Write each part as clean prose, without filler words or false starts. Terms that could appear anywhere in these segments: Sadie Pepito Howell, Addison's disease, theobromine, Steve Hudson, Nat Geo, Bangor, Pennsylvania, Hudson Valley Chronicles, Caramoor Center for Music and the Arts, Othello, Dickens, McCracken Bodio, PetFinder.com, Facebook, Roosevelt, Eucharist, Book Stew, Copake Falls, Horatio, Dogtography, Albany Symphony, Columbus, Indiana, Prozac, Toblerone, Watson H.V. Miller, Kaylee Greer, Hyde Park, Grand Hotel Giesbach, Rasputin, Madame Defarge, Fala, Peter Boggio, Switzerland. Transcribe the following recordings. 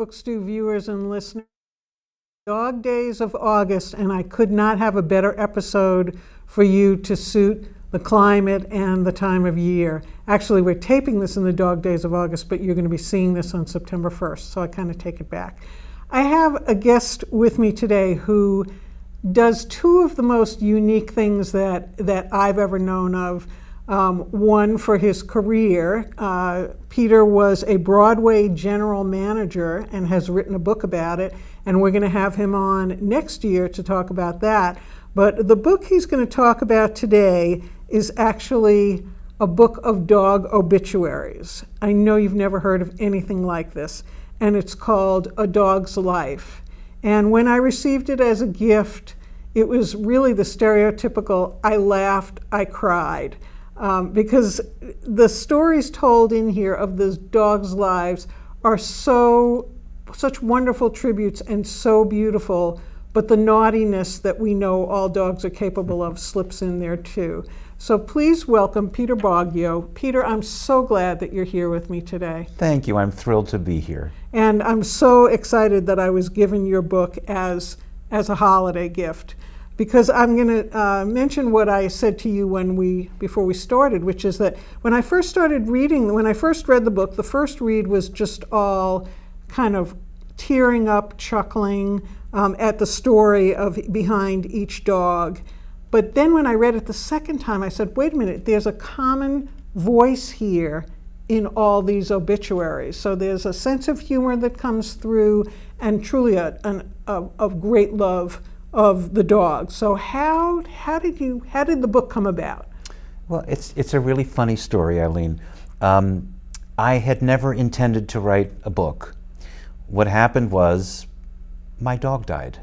Book Stew viewers and listeners. Dog Days of August, and I could not have a better episode for you to suit the climate and the time of year. Actually, we're taping this in the Dog Days of August, but you're going to be seeing this on September 1st, so I kind of take it back. I have a guest with me today who does two of the most unique things that I've ever known of. One for his career. Peter was a Broadway general manager and has written a book about it, and we're going to have him on next year to talk about that. But the book he's going to talk about today is actually a book of dog obituaries. I know you've never heard of anything like this, and it's called A Dog's Life. And when I received it as a gift, it was really the stereotypical, I laughed, I cried. Because the stories told in here of these dogs' lives are such wonderful tributes and so beautiful, but the naughtiness that we know all dogs are capable of slips in there too. So please welcome Peter Boggio. Peter, I'm so glad that you're here with me today. Thank you. I'm thrilled to be here. And I'm so excited that I was given your book as a holiday gift. Because I'm going to mention what I said to you before we started, which is that when I first read the book, the first read was just all kind of tearing up, chuckling at the story behind each dog. But then when I read it the second time, I said, wait a minute, there's a common voice here in all these obituaries. So there's a sense of humor that comes through and truly a great love of the dog. So how did the book come about? Well, it's a really funny story, Eileen. I had never intended to write a book. What happened was my dog died,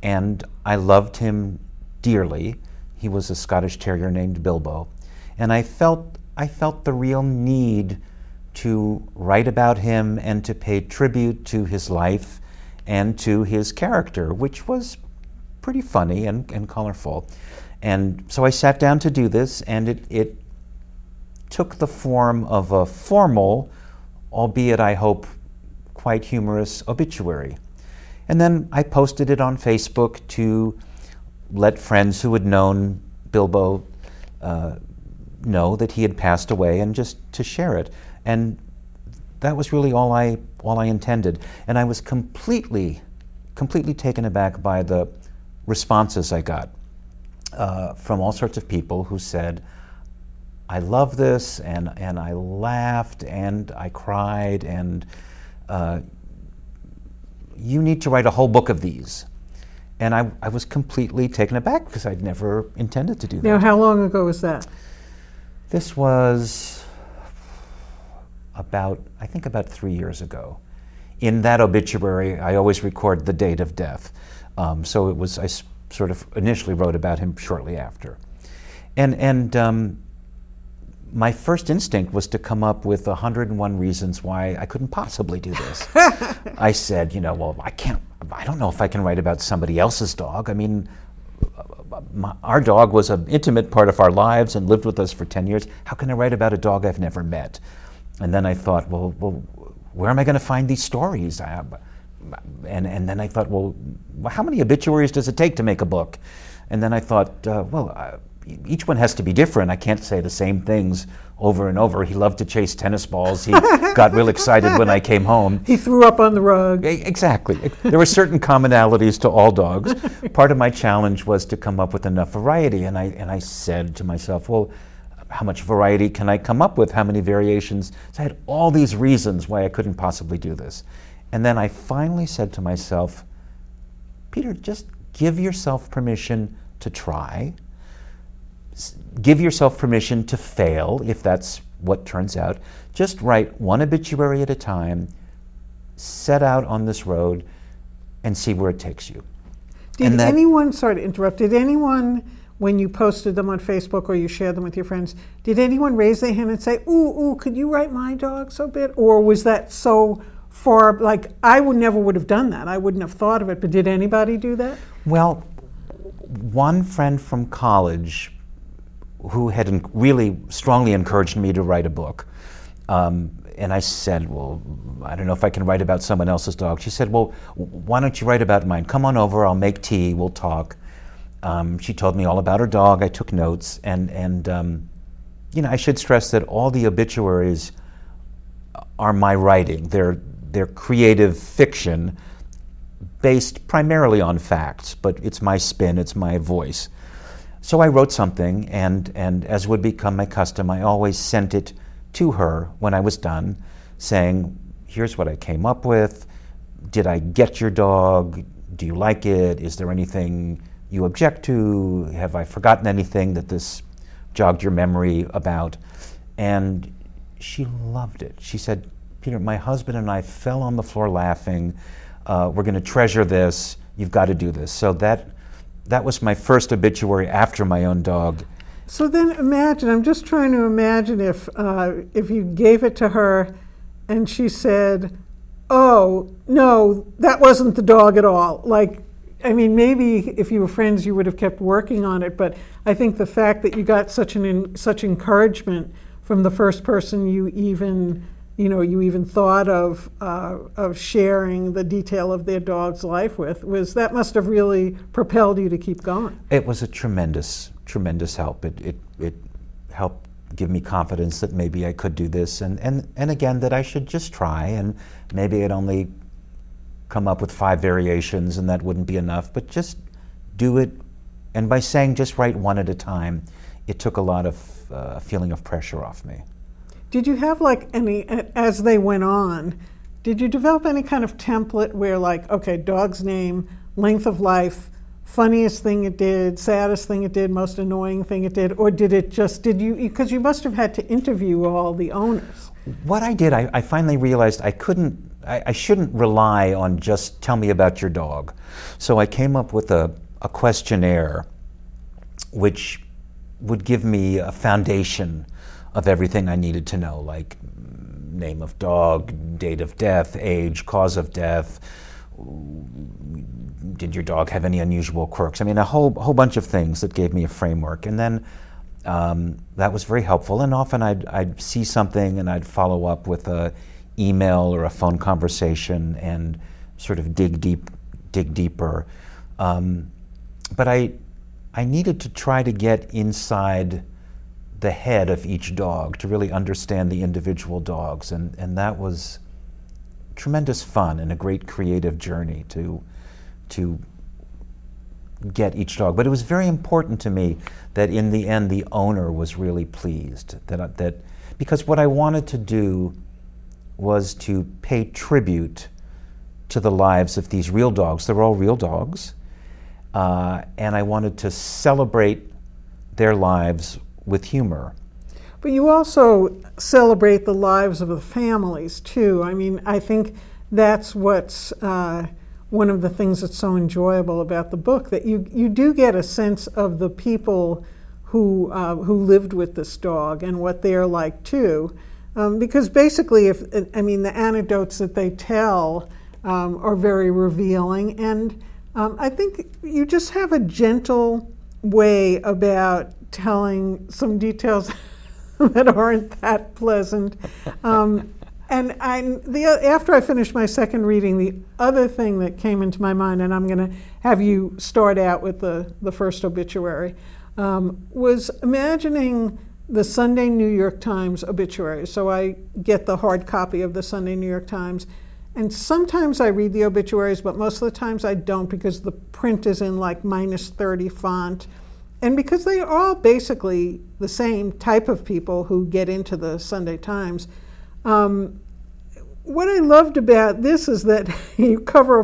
and I loved him dearly. He was a Scottish terrier named Bilbo, and I felt the real need to write about him and to pay tribute to his life and to his character, which was pretty funny and colorful. And so I sat down to do this, and it took the form of a formal, albeit I hope quite humorous, obituary. And then I posted it on Facebook to let friends who had known Bilbo know that he had passed away, and just to share it. And that was really all I intended. And I was completely taken aback by the responses I got from all sorts of people who said, I love this, and I laughed, and I cried, and you need to write a whole book of these. And I was completely taken aback because I'd never intended to do that. Now, how long ago was that? This was about 3 years ago. In that obituary, I always record the date of death. So it was, I sort of initially wrote about him shortly after. And my first instinct was to come up with 101 reasons why I couldn't possibly do this. I said, I don't know if I can write about somebody else's dog. I mean, our dog was an intimate part of our lives and lived with us for 10 years. How can I write about a dog I've never met? And then I thought, well where am I going to find these stories? And then I thought, well, how many obituaries does it take to make a book? And then I thought, each one has to be different. I can't say the same things over and over. He loved to chase tennis balls. He got real excited when I came home. He threw up on the rug. Exactly. There were certain commonalities to all dogs. Part of my challenge was to come up with enough variety. And I said to myself, well, how much variety can I come up with? How many variations? So I had all these reasons why I couldn't possibly do this. And then I finally said to myself, Peter, just give yourself permission to try. Give yourself permission to fail, if that's what turns out. Just write one obituary at a time, set out on this road, and see where it takes you. Did anyone, when you posted them on Facebook or you shared them with your friends, did anyone raise their hand and say, ooh, could you write my dog's obit? Or was that so... I would never have done that. I wouldn't have thought of it, but did anybody do that? Well, one friend from college who had really strongly encouraged me to write a book And I said, well, I don't know if I can write about someone else's dog. She said, well, why don't you write about mine? Come on over, I'll make tea, we'll talk. She told me all about her dog. I took notes. And you know, I should stress that all the obituaries are my writing. They're creative fiction based primarily on facts, but it's my spin, it's my voice. So I wrote something, and as would become my custom, I always sent it to her when I was done, saying, here's what I came up with. Did I get your dog? Do you like it? Is there anything you object to? Have I forgotten anything that this jogged your memory about? And she loved it. She said, Peter, my husband and I fell on the floor laughing. We're going to treasure this. You've got to do this. So that was my first obituary after my own dog. So then imagine, I'm just trying to imagine if you gave it to her and she said, oh, no, that wasn't the dog at all. Like, I mean, maybe if you were friends, you would have kept working on it, but I think the fact that you got such encouragement from the first person you even thought of sharing the detail of their dog's life with, that must have really propelled you to keep going. It was a tremendous help. It helped give me confidence that maybe I could do this, and again, that I should just try, and maybe I'd only come up with 5 variations and that wouldn't be enough, but just do it. And by saying just write one at a time, it took a lot of feeling of pressure off me. Did you have as they went on, did you develop any kind of template where okay, dog's name, length of life, funniest thing it did, saddest thing it did, most annoying thing it did, or because you must have had to interview all the owners. What I did, I finally realized I shouldn't rely on just tell me about your dog. So I came up with a questionnaire which would give me a foundation of everything I needed to know, like name of dog, date of death, age, cause of death, did your dog have any unusual quirks? I mean, a whole bunch of things that gave me a framework. And then that was very helpful. And often I'd see something and I'd follow up with an email or a phone conversation and sort of dig deeper. But I needed to try to get inside the head of each dog to really understand the individual dogs, and that was tremendous fun and a great creative journey to get each dog. But it was very important to me that in the end the owner was really pleased, that because what I wanted to do was to pay tribute to the lives of these real dogs. They were all real dogs, and I wanted to celebrate their lives with humor. But you also celebrate the lives of the families too. I mean, I think that's what's one of the things that's so enjoyable about the book, that you do get a sense of the people who lived with this dog and what they're like too. Because basically, the anecdotes that they tell are very revealing, and I think you just have a gentle way about telling some details that aren't that pleasant. After I finished my second reading, the other thing that came into my mind, and I'm going to have you start out with the first obituary, was imagining the Sunday New York Times obituary. So I get the hard copy of the Sunday New York Times, and sometimes I read the obituaries, but most of the times I don't, because the print is in -30 font. And because they are all basically the same type of people who get into the Sunday Times, what I loved about this is that you cover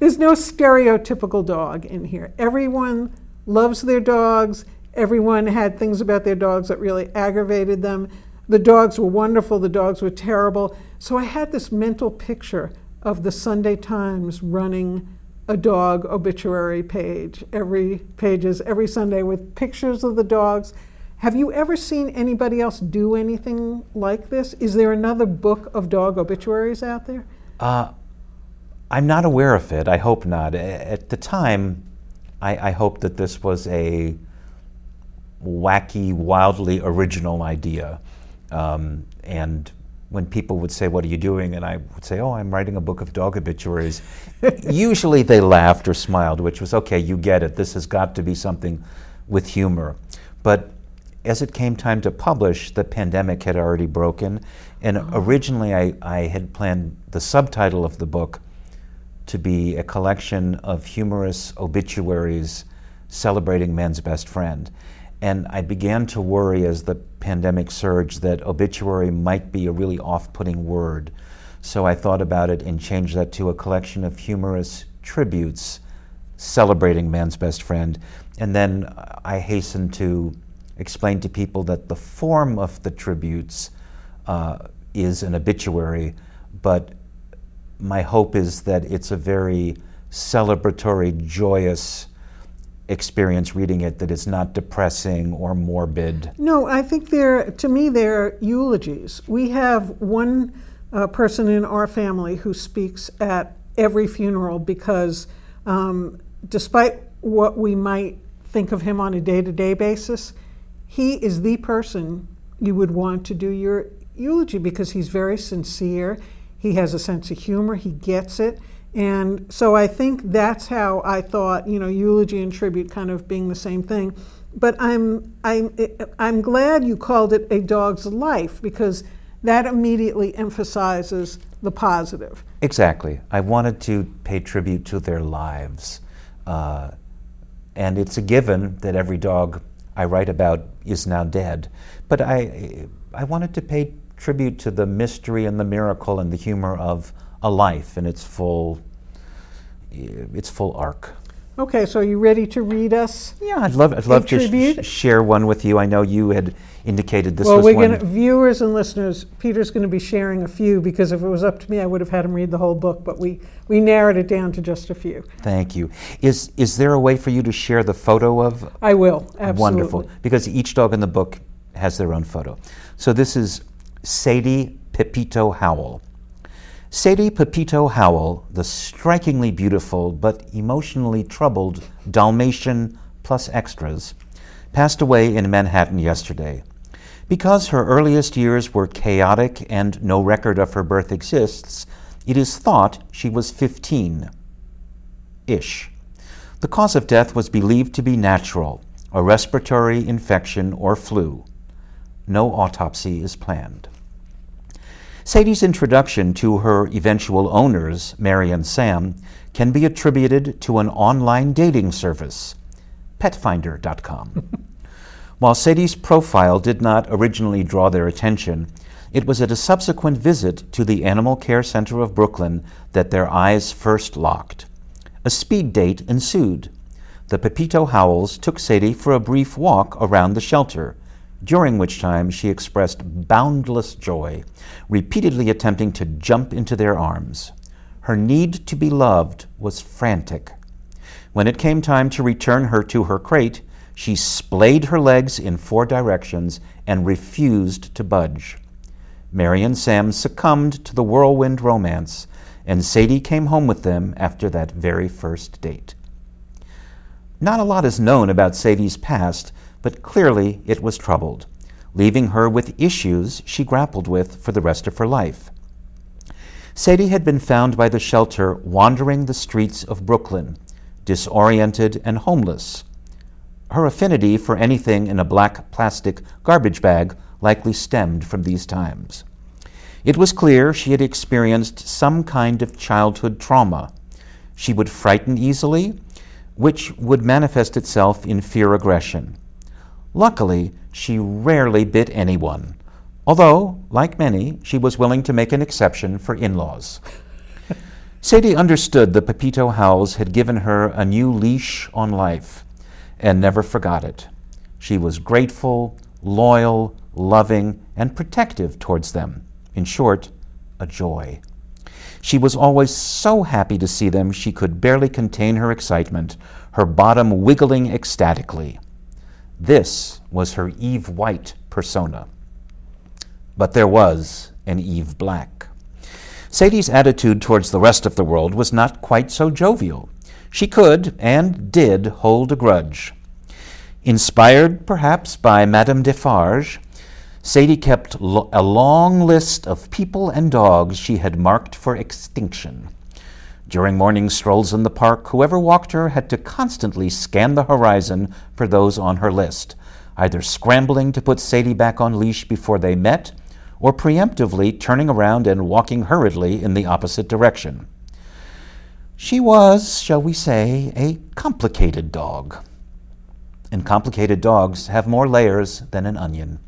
there's no stereotypical dog in here. Everyone loves their dogs. Everyone had things about their dogs that really aggravated them. The dogs were wonderful. The dogs were terrible. So I had this mental picture of the Sunday Times running a dog obituary page, every Sunday, with pictures of the dogs. Have you ever seen anybody else do anything like this? Is there another book of dog obituaries out there? I'm not aware of it. I hope not. At the time, I hoped that this was a wacky, wildly original idea, and when people would say, "What are you doing?" and I would say, "Oh, I'm writing a book of dog obituaries." Usually they laughed or smiled, which was, okay, you get it. This has got to be something with humor. But as it came time to publish, the pandemic had already broken. And originally I had planned the subtitle of the book to be a collection of humorous obituaries celebrating man's best friend. And I began to worry as the pandemic surged that obituary might be a really off-putting word. So I thought about it and changed that to a collection of humorous tributes celebrating man's best friend. And then I hastened to explain to people that the form of the tributes is an obituary, but my hope is that it's a very celebratory, joyous experience reading it, that it's not depressing or morbid. No, I think to me they're eulogies. We have one person in our family who speaks at every funeral because despite what we might think of him on a day-to-day basis, he is the person you would want to do your eulogy because he's very sincere, he has a sense of humor, he gets it. And so I think that's how I thought, eulogy and tribute kind of being the same thing. But I'm glad you called it A Dog's Life because that immediately emphasizes the positive. Exactly. I wanted to pay tribute to their lives. And it's a given that every dog I write about is now dead. But I wanted to pay tribute to the mystery and the miracle and the humor of a life in its full arc. Okay, so are you ready to read us? Yeah, I'd love to share one with you. I know you had indicated this was one. Well, viewers and listeners, Peter's going to be sharing a few because if it was up to me, I would have had him read the whole book, but we narrowed it down to just a few. Thank you. Is there a way for you to share the photo of? I will, absolutely. Wonderful, because each dog in the book has their own photo. So this is Sadie Pepito Howell. Sadie Pepito Howell, the strikingly beautiful but emotionally troubled Dalmatian plus extras, passed away in Manhattan yesterday. Because her earliest years were chaotic and no record of her birth exists, it is thought she was 15-ish. The cause of death was believed to be natural, a respiratory infection or flu. No autopsy is planned. Sadie's introduction to her eventual owners, Mary and Sam, can be attributed to an online dating service, PetFinder.com. While Sadie's profile did not originally draw their attention, it was at a subsequent visit to the Animal Care Center of Brooklyn that their eyes first locked. A speed date ensued. The Pepito Howells took Sadie for a brief walk around the shelter, during which time she expressed boundless joy, repeatedly attempting to jump into their arms. Her need to be loved was frantic. When it came time to return her to her crate, she splayed her legs in four directions and refused to budge. Mary and Sam succumbed to the whirlwind romance, and Sadie came home with them after that very first date. Not a lot is known about Sadie's past, but clearly it was troubled, leaving her with issues she grappled with for the rest of her life. Sadie had been found by the shelter wandering the streets of Brooklyn, disoriented and homeless. Her affinity for anything in a black plastic garbage bag likely stemmed from these times. It was clear she had experienced some kind of childhood trauma. She would frighten easily, which would manifest itself in fear aggression. Luckily, she rarely bit anyone, although, like many, she was willing to make an exception for in-laws. Sadie understood the Pepito Howells had given her a new leash on life and never forgot it. She was grateful, loyal, loving, and protective towards them. In short, a joy. She was always so happy to see them she could barely contain her excitement, her bottom wiggling ecstatically. This was her Eve White persona. But there was an Eve Black. Sadie's attitude towards the rest of the world was not quite so jovial. She could and did hold a grudge. Inspired, perhaps, by Madame Defarge, Sadie kept a long list of people and dogs she had marked for extinction. During morning strolls in the park, whoever walked her had to constantly scan the horizon for those on her list, either scrambling to put Sadie back on leash before they met, or preemptively turning around and walking hurriedly in the opposite direction. She was, shall we say, a complicated dog. And complicated dogs have more layers than an onion.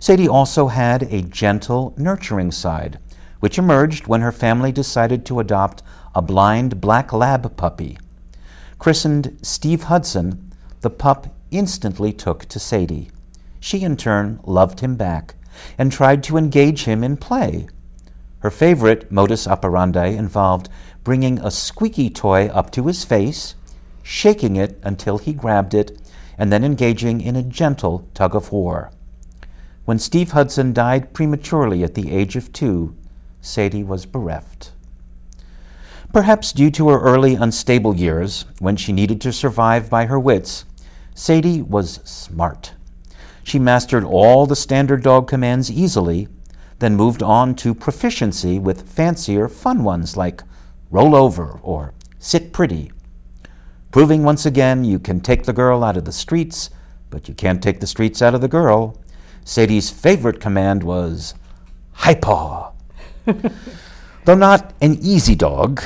Sadie also had a gentle, nurturing side, which emerged when her family decided to adopt a blind black lab puppy. Christened Steve Hudson, the pup instantly took to Sadie. She, in turn, loved him back and tried to engage him in play. Her favorite modus operandi involved bringing a squeaky toy up to his face, shaking it until he grabbed it, and then engaging in a gentle tug-of-war. When Steve Hudson died prematurely at the age of 2, Sadie was bereft. Perhaps due to her early unstable years, when she needed to survive by her wits, Sadie was smart. She mastered all the standard dog commands easily, then moved on to proficiency with fancier, fun ones like roll over or sit pretty, proving once again you can take the girl out of the streets, but you can't take the streets out of the girl. Sadie's favorite command was, "Hi, paw." Though not an easy dog,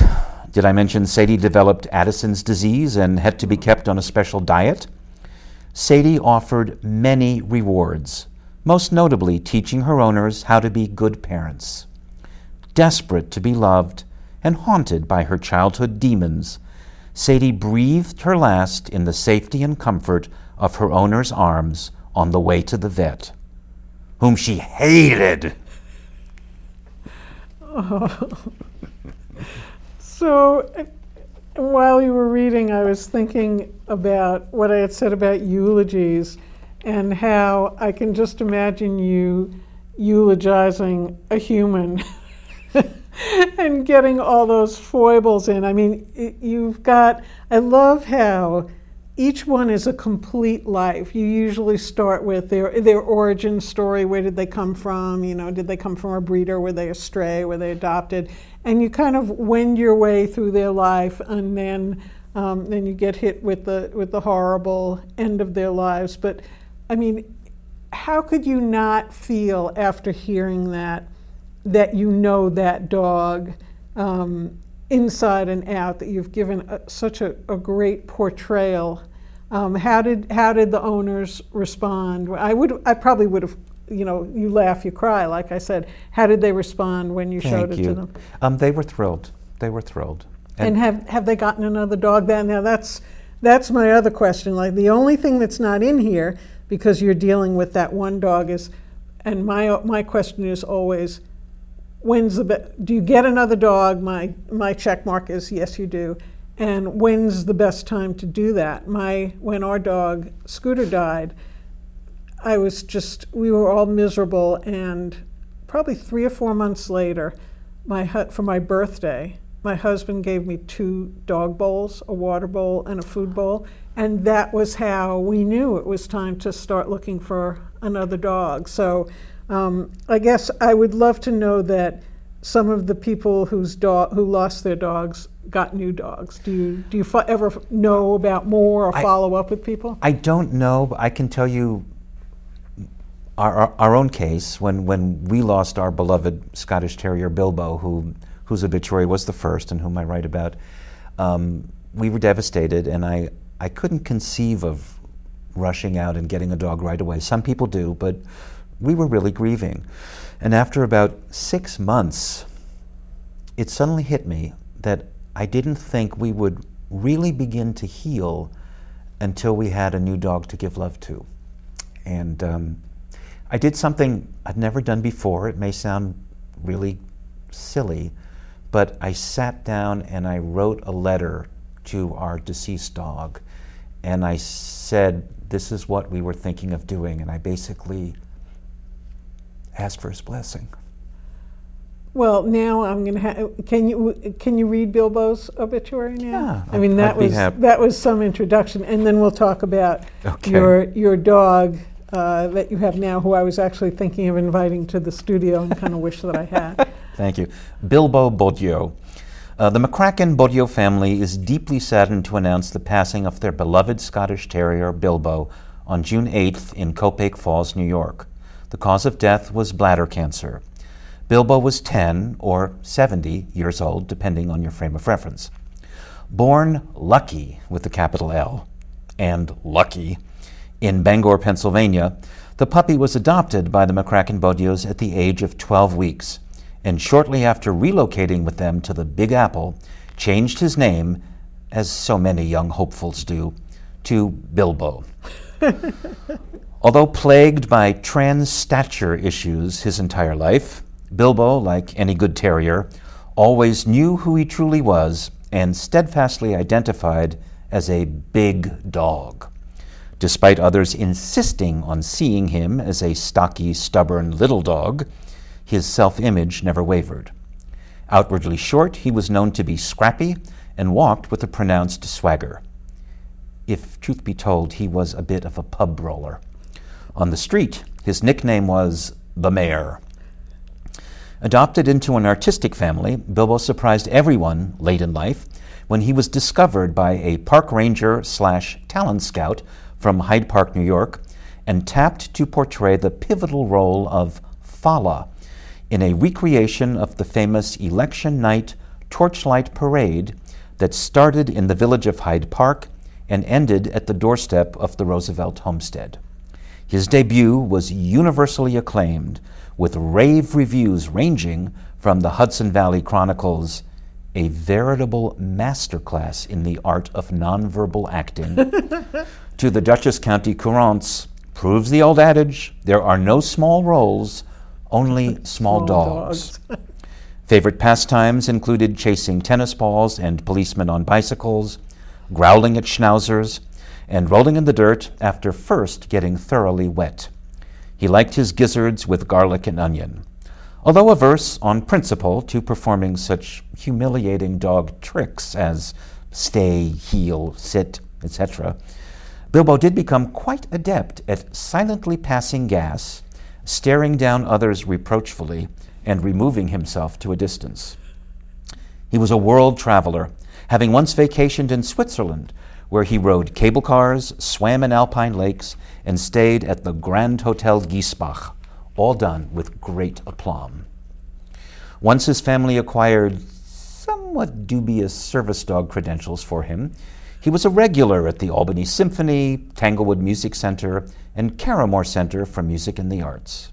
did I mention Sadie developed Addison's disease and had to be kept on a special diet? Sadie offered many rewards, most notably teaching her owners how to be good parents. Desperate to be loved and haunted by her childhood demons, Sadie breathed her last in the safety and comfort of her owner's arms on the way to the vet, whom she hated. Oh. So, while you were reading, I was thinking about what I had said about eulogies and how I can just imagine you eulogizing a human and getting all those foibles in. I mean, I love how each one is a complete life. You usually start with their origin story. Where did they come from? You know, did they come from a breeder? Were they a stray? Were they adopted? And you kind of wend your way through their life, and then you get hit with the horrible end of their lives. But I mean, how could you not feel after hearing that you know that dog inside and out, that you've given such a great portrayal? How did the owners respond? I probably would have, you know, you laugh, you cry, like I said. How did they respond when you showed it to them? They were thrilled. And have they gotten another dog? Now that's my other question. Like, the only thing that's not in here, because you're dealing with that one dog, is, and my question is always, when's do you get another dog? My check mark is yes, you do. And when's the best time to do that? When our dog Scooter died, we were all miserable, and probably 3 or 4 months later, for my birthday, my husband gave me 2 dog bowls, a water bowl and a food bowl, and that was how we knew it was time to start looking for another dog. So I guess I would love to know that some of the people who lost their dogs got new dogs. Do you ever know about more or follow up with people? I don't know, but I can tell you our own case when we lost our beloved Scottish Terrier Bilbo, whose obituary was the first and whom I write about. We were devastated, and I couldn't conceive of rushing out and getting a dog right away. Some people do, but we were really grieving. And after about 6 months, it suddenly hit me that I didn't think we would really begin to heal until we had a new dog to give love to. And I did something I'd never done before. It may sound really silly, but I sat down and I wrote a letter to our deceased dog. And I said, this is what we were thinking of doing. And I basically asked for his blessing. Well, now I'm going to can you read Bilbo's obituary now? Yeah, I mean, that was some introduction, and then we'll talk about your dog that you have now, who I was actually thinking of inviting to the studio and kind of wish that I had. Thank you. Bilbo Boggio. The McCracken Bodio family is deeply saddened to announce the passing of their beloved Scottish terrier, Bilbo, on June 8th in Copake Falls, New York. The cause of death was bladder cancer. Bilbo was 10 or 70 years old, depending on your frame of reference. Born Lucky, with a capital L, and Lucky, in Bangor, Pennsylvania, the puppy was adopted by the McCracken Bodios at the age of 12 weeks. And shortly after relocating with them to the Big Apple, changed his name, as so many young hopefuls do, to Bilbo. Although plagued by trans-stature issues his entire life, Bilbo, like any good terrier, always knew who he truly was and steadfastly identified as a big dog. Despite others insisting on seeing him as a stocky, stubborn little dog, his self-image never wavered. Outwardly short, he was known to be scrappy and walked with a pronounced swagger. If truth be told, he was a bit of a pub roller. On the street, his nickname was the Mayor. Adopted into an artistic family, Bilbo surprised everyone late in life when he was discovered by a park ranger / talent scout from Hyde Park, New York, and tapped to portray the pivotal role of Fala in a recreation of the famous election night torchlight parade that started in the village of Hyde Park and ended at the doorstep of the Roosevelt homestead. His debut was universally acclaimed, with rave reviews ranging from the Hudson Valley Chronicles, a veritable masterclass in the art of nonverbal acting, to the Dutchess County Courant, proves the old adage, there are no small roles, only small dogs. Favorite pastimes included chasing tennis balls and policemen on bicycles, growling at schnauzers, and rolling in the dirt after first getting thoroughly wet. He liked his gizzards with garlic and onion. Although averse on principle to performing such humiliating dog tricks as stay, heel, sit, etc., Bilbo did become quite adept at silently passing gas, staring down others reproachfully, and removing himself to a distance. He was a world traveler, having once vacationed in Switzerland, where he rode cable cars, swam in alpine lakes, and stayed at the Grand Hotel Giesbach, all done with great aplomb. Once his family acquired somewhat dubious service dog credentials for him, he was a regular at the Albany Symphony, Tanglewood Music Center, and Caramoor Center for Music and the Arts.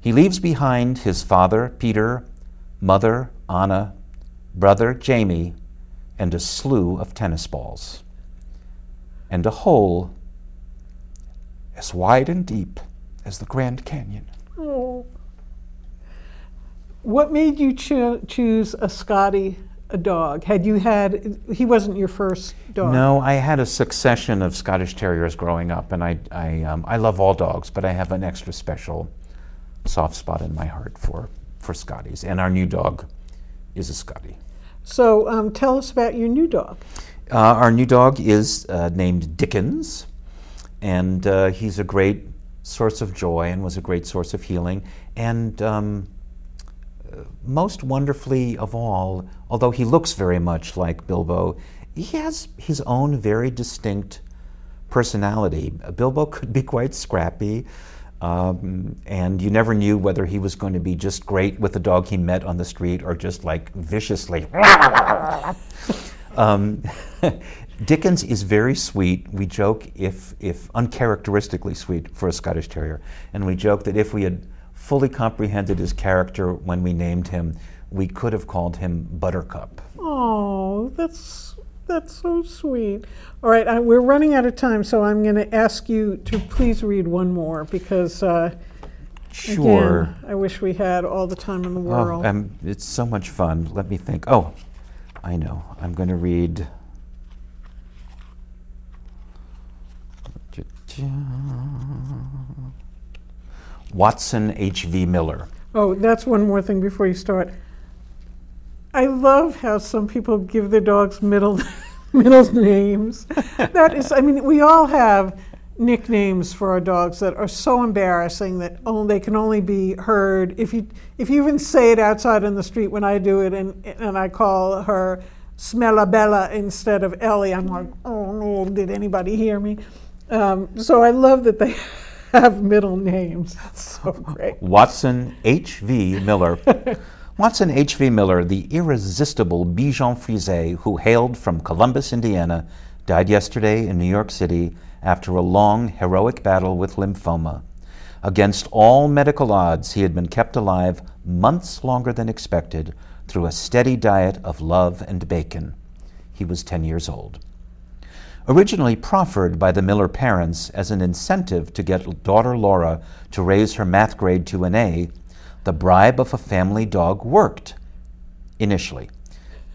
He leaves behind his father, Peter, mother, Anna, brother, Jamie, and a slew of tennis balls, and a hole as wide and deep as the Grand Canyon. Oh. What made you choose a Scottie? A dog. He wasn't your first dog. No, I had a succession of Scottish Terriers growing up, and I love all dogs, but I have an extra special soft spot in my heart for Scotties, and our new dog is a Scottie. So tell us about your new dog. Our new dog is named Dickens, and he's a great source of joy and was a great source of healing, and most wonderfully of all, although he looks very much like Bilbo, he has his own very distinct personality. Bilbo could be quite scrappy, and you never knew whether he was going to be just great with the dog he met on the street or just like viciously. Dickens is very sweet. We joke if uncharacteristically sweet for a Scottish Terrier, and we joke that if we had fully comprehended his character when we named him, we could have called him Buttercup. Oh, that's so sweet. All right, we're running out of time, so I'm going to ask you to please read one more because, sure. Again, I wish we had all the time in the world. It's so much fun. Let me think. Oh, I know. I'm going to read. Watson H.V. Miller. Oh, that's one more thing before you start. I love how some people give their dogs middle names. That is, I mean, we all have nicknames for our dogs that are so embarrassing that they can only be heard if you even say it outside in the street. When I do it and I call her Smellabella instead of Ellie, I'm like, oh no, did anybody hear me? So I love that they have middle names. That's so great. Watson H.V. Miller. Watson H.V. Miller, the irresistible Bichon Frise who hailed from Columbus, Indiana, died yesterday in New York City after a long, heroic battle with lymphoma. Against all medical odds, he had been kept alive months longer than expected through a steady diet of love and bacon. He was 10 years old. Originally proffered by the Miller parents as an incentive to get daughter Laura to raise her math grade to an A, the bribe of a family dog worked, initially.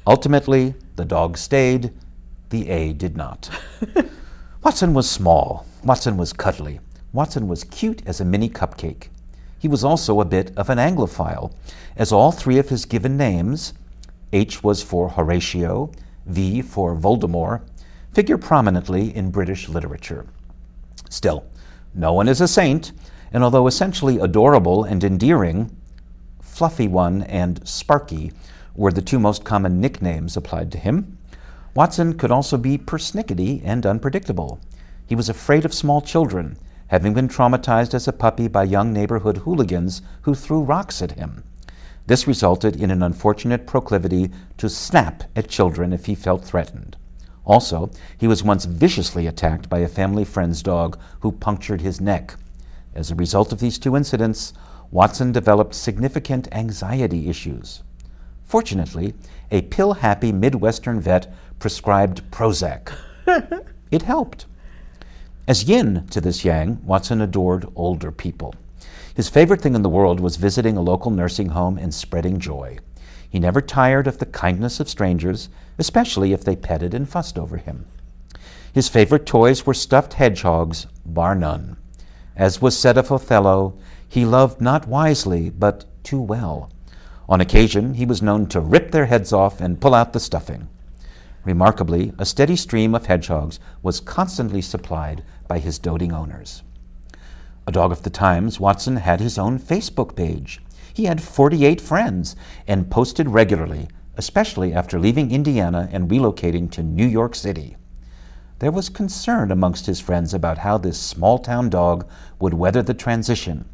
Ultimately, the dog stayed, the A did not. Watson was small. Watson was cuddly. Watson was cute as a mini cupcake. He was also a bit of an Anglophile, as all three of his given names, H was for Horatio, V for Voldemort, figure prominently in British literature. Still, no one is a saint, and although essentially adorable and endearing, Fluffy One and Sparky were the two most common nicknames applied to him. Watson could also be persnickety and unpredictable. He was afraid of small children, having been traumatized as a puppy by young neighborhood hooligans who threw rocks at him. This resulted in an unfortunate proclivity to snap at children if he felt threatened. Also, he was once viciously attacked by a family friend's dog who punctured his neck. As a result of these two incidents, Watson developed significant anxiety issues. Fortunately, a pill-happy Midwestern vet prescribed Prozac. It helped. As yin to this yang, Watson adored older people. His favorite thing in the world was visiting a local nursing home and spreading joy. He never tired of the kindness of strangers, especially if they petted and fussed over him. His favorite toys were stuffed hedgehogs, bar none. As was said of Othello, he loved not wisely, but too well. On occasion, he was known to rip their heads off and pull out the stuffing. Remarkably, a steady stream of hedgehogs was constantly supplied by his doting owners. A dog of the times, Watson had his own Facebook page. He had 48 friends and posted regularly, especially after leaving Indiana and relocating to New York City. There was concern amongst his friends about how this small-town dog would weather the transition,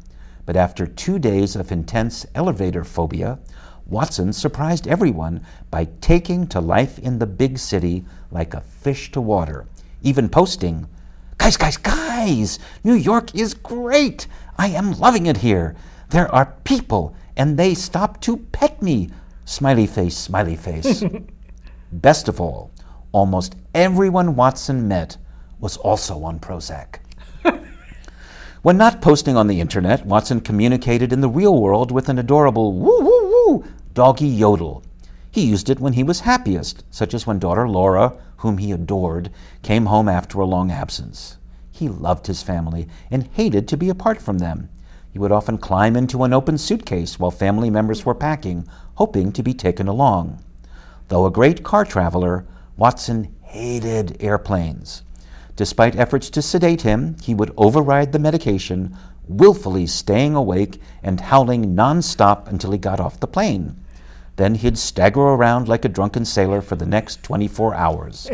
but after 2 days of intense elevator phobia, Watson surprised everyone by taking to life in the big city like a fish to water, even posting, "Guys, guys, guys! New York is great! I am loving it here! There are people, and they stop to pet me! Smiley face, smiley face." Best of all, almost everyone Watson met was also on Prozac. When not posting on the internet, Watson communicated in the real world with an adorable woo-woo-woo doggy yodel. He used it when he was happiest, such as when daughter Laura, whom he adored, came home after a long absence. He loved his family and hated to be apart from them. He would often climb into an open suitcase while family members were packing, hoping to be taken along. Though a great car traveler, Watson hated airplanes. Despite efforts to sedate him, he would override the medication, willfully staying awake and howling nonstop until he got off the plane. Then he'd stagger around like a drunken sailor for the next 24 hours.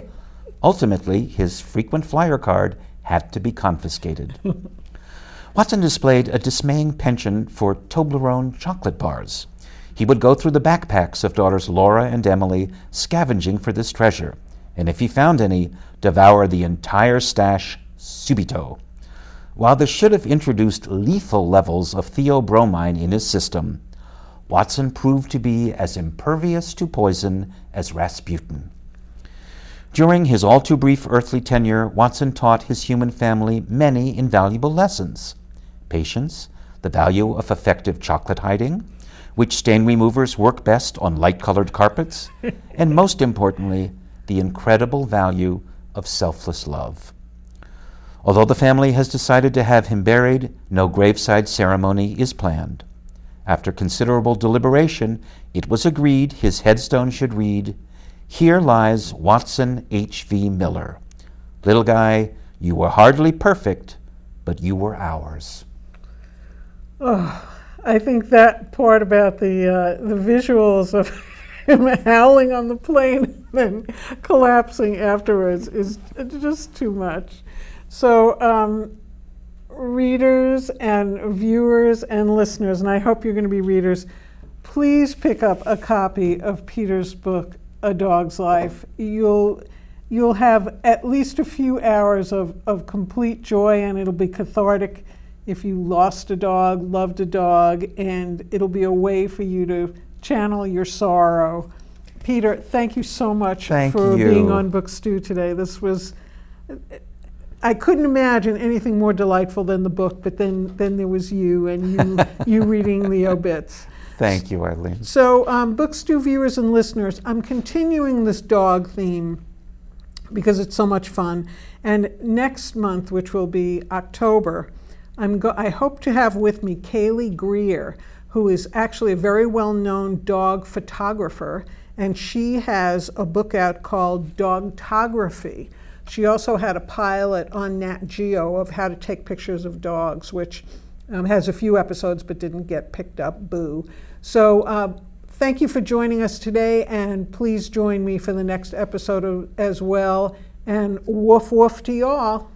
Ultimately, his frequent flyer card had to be confiscated. Watson displayed a dismaying penchant for Toblerone chocolate bars. He would go through the backpacks of daughters Laura and Emily, scavenging for this treasure, and if he found any, devour the entire stash subito. While this should have introduced lethal levels of theobromine in his system, Watson proved to be as impervious to poison as Rasputin. During his all-too-brief earthly tenure, Watson taught his human family many invaluable lessons. Patience, the value of effective chocolate hiding, which stain removers work best on light-colored carpets, and most importantly, the incredible value of selfless love. Although the family has decided to have him buried, no graveside ceremony is planned. After considerable deliberation, it was agreed his headstone should read, "Here lies Watson H.V. Miller. Little guy, You were hardly perfect, but you were ours. Oh, I think that part about the visuals of him howling on the plane and then collapsing afterwards is just too much. So readers and viewers and listeners, and I hope you're going to be readers, please pick up a copy of Peter's book, A Dog's Life. You'll have at least a few hours of complete joy, and it'll be cathartic if you lost a dog, loved a dog, and it'll be a way for you to channel your sorrow. Peter, thank you so much for being on Book Stew today. This was, I couldn't imagine anything more delightful than the book, but then there was you and you reading the obits. Thank you, Eileen. So, Book Stew viewers and listeners, I'm continuing this dog theme because it's so much fun. And next month, which will be October, I hope to have with me Kaylee Greer, who is actually a very well-known dog photographer, and she has a book out called Dogtography. She also had a pilot on Nat Geo of how to take pictures of dogs, which has a few episodes but didn't get picked up, boo. So thank you for joining us today, and please join me for the next episode as well. And woof woof to y'all.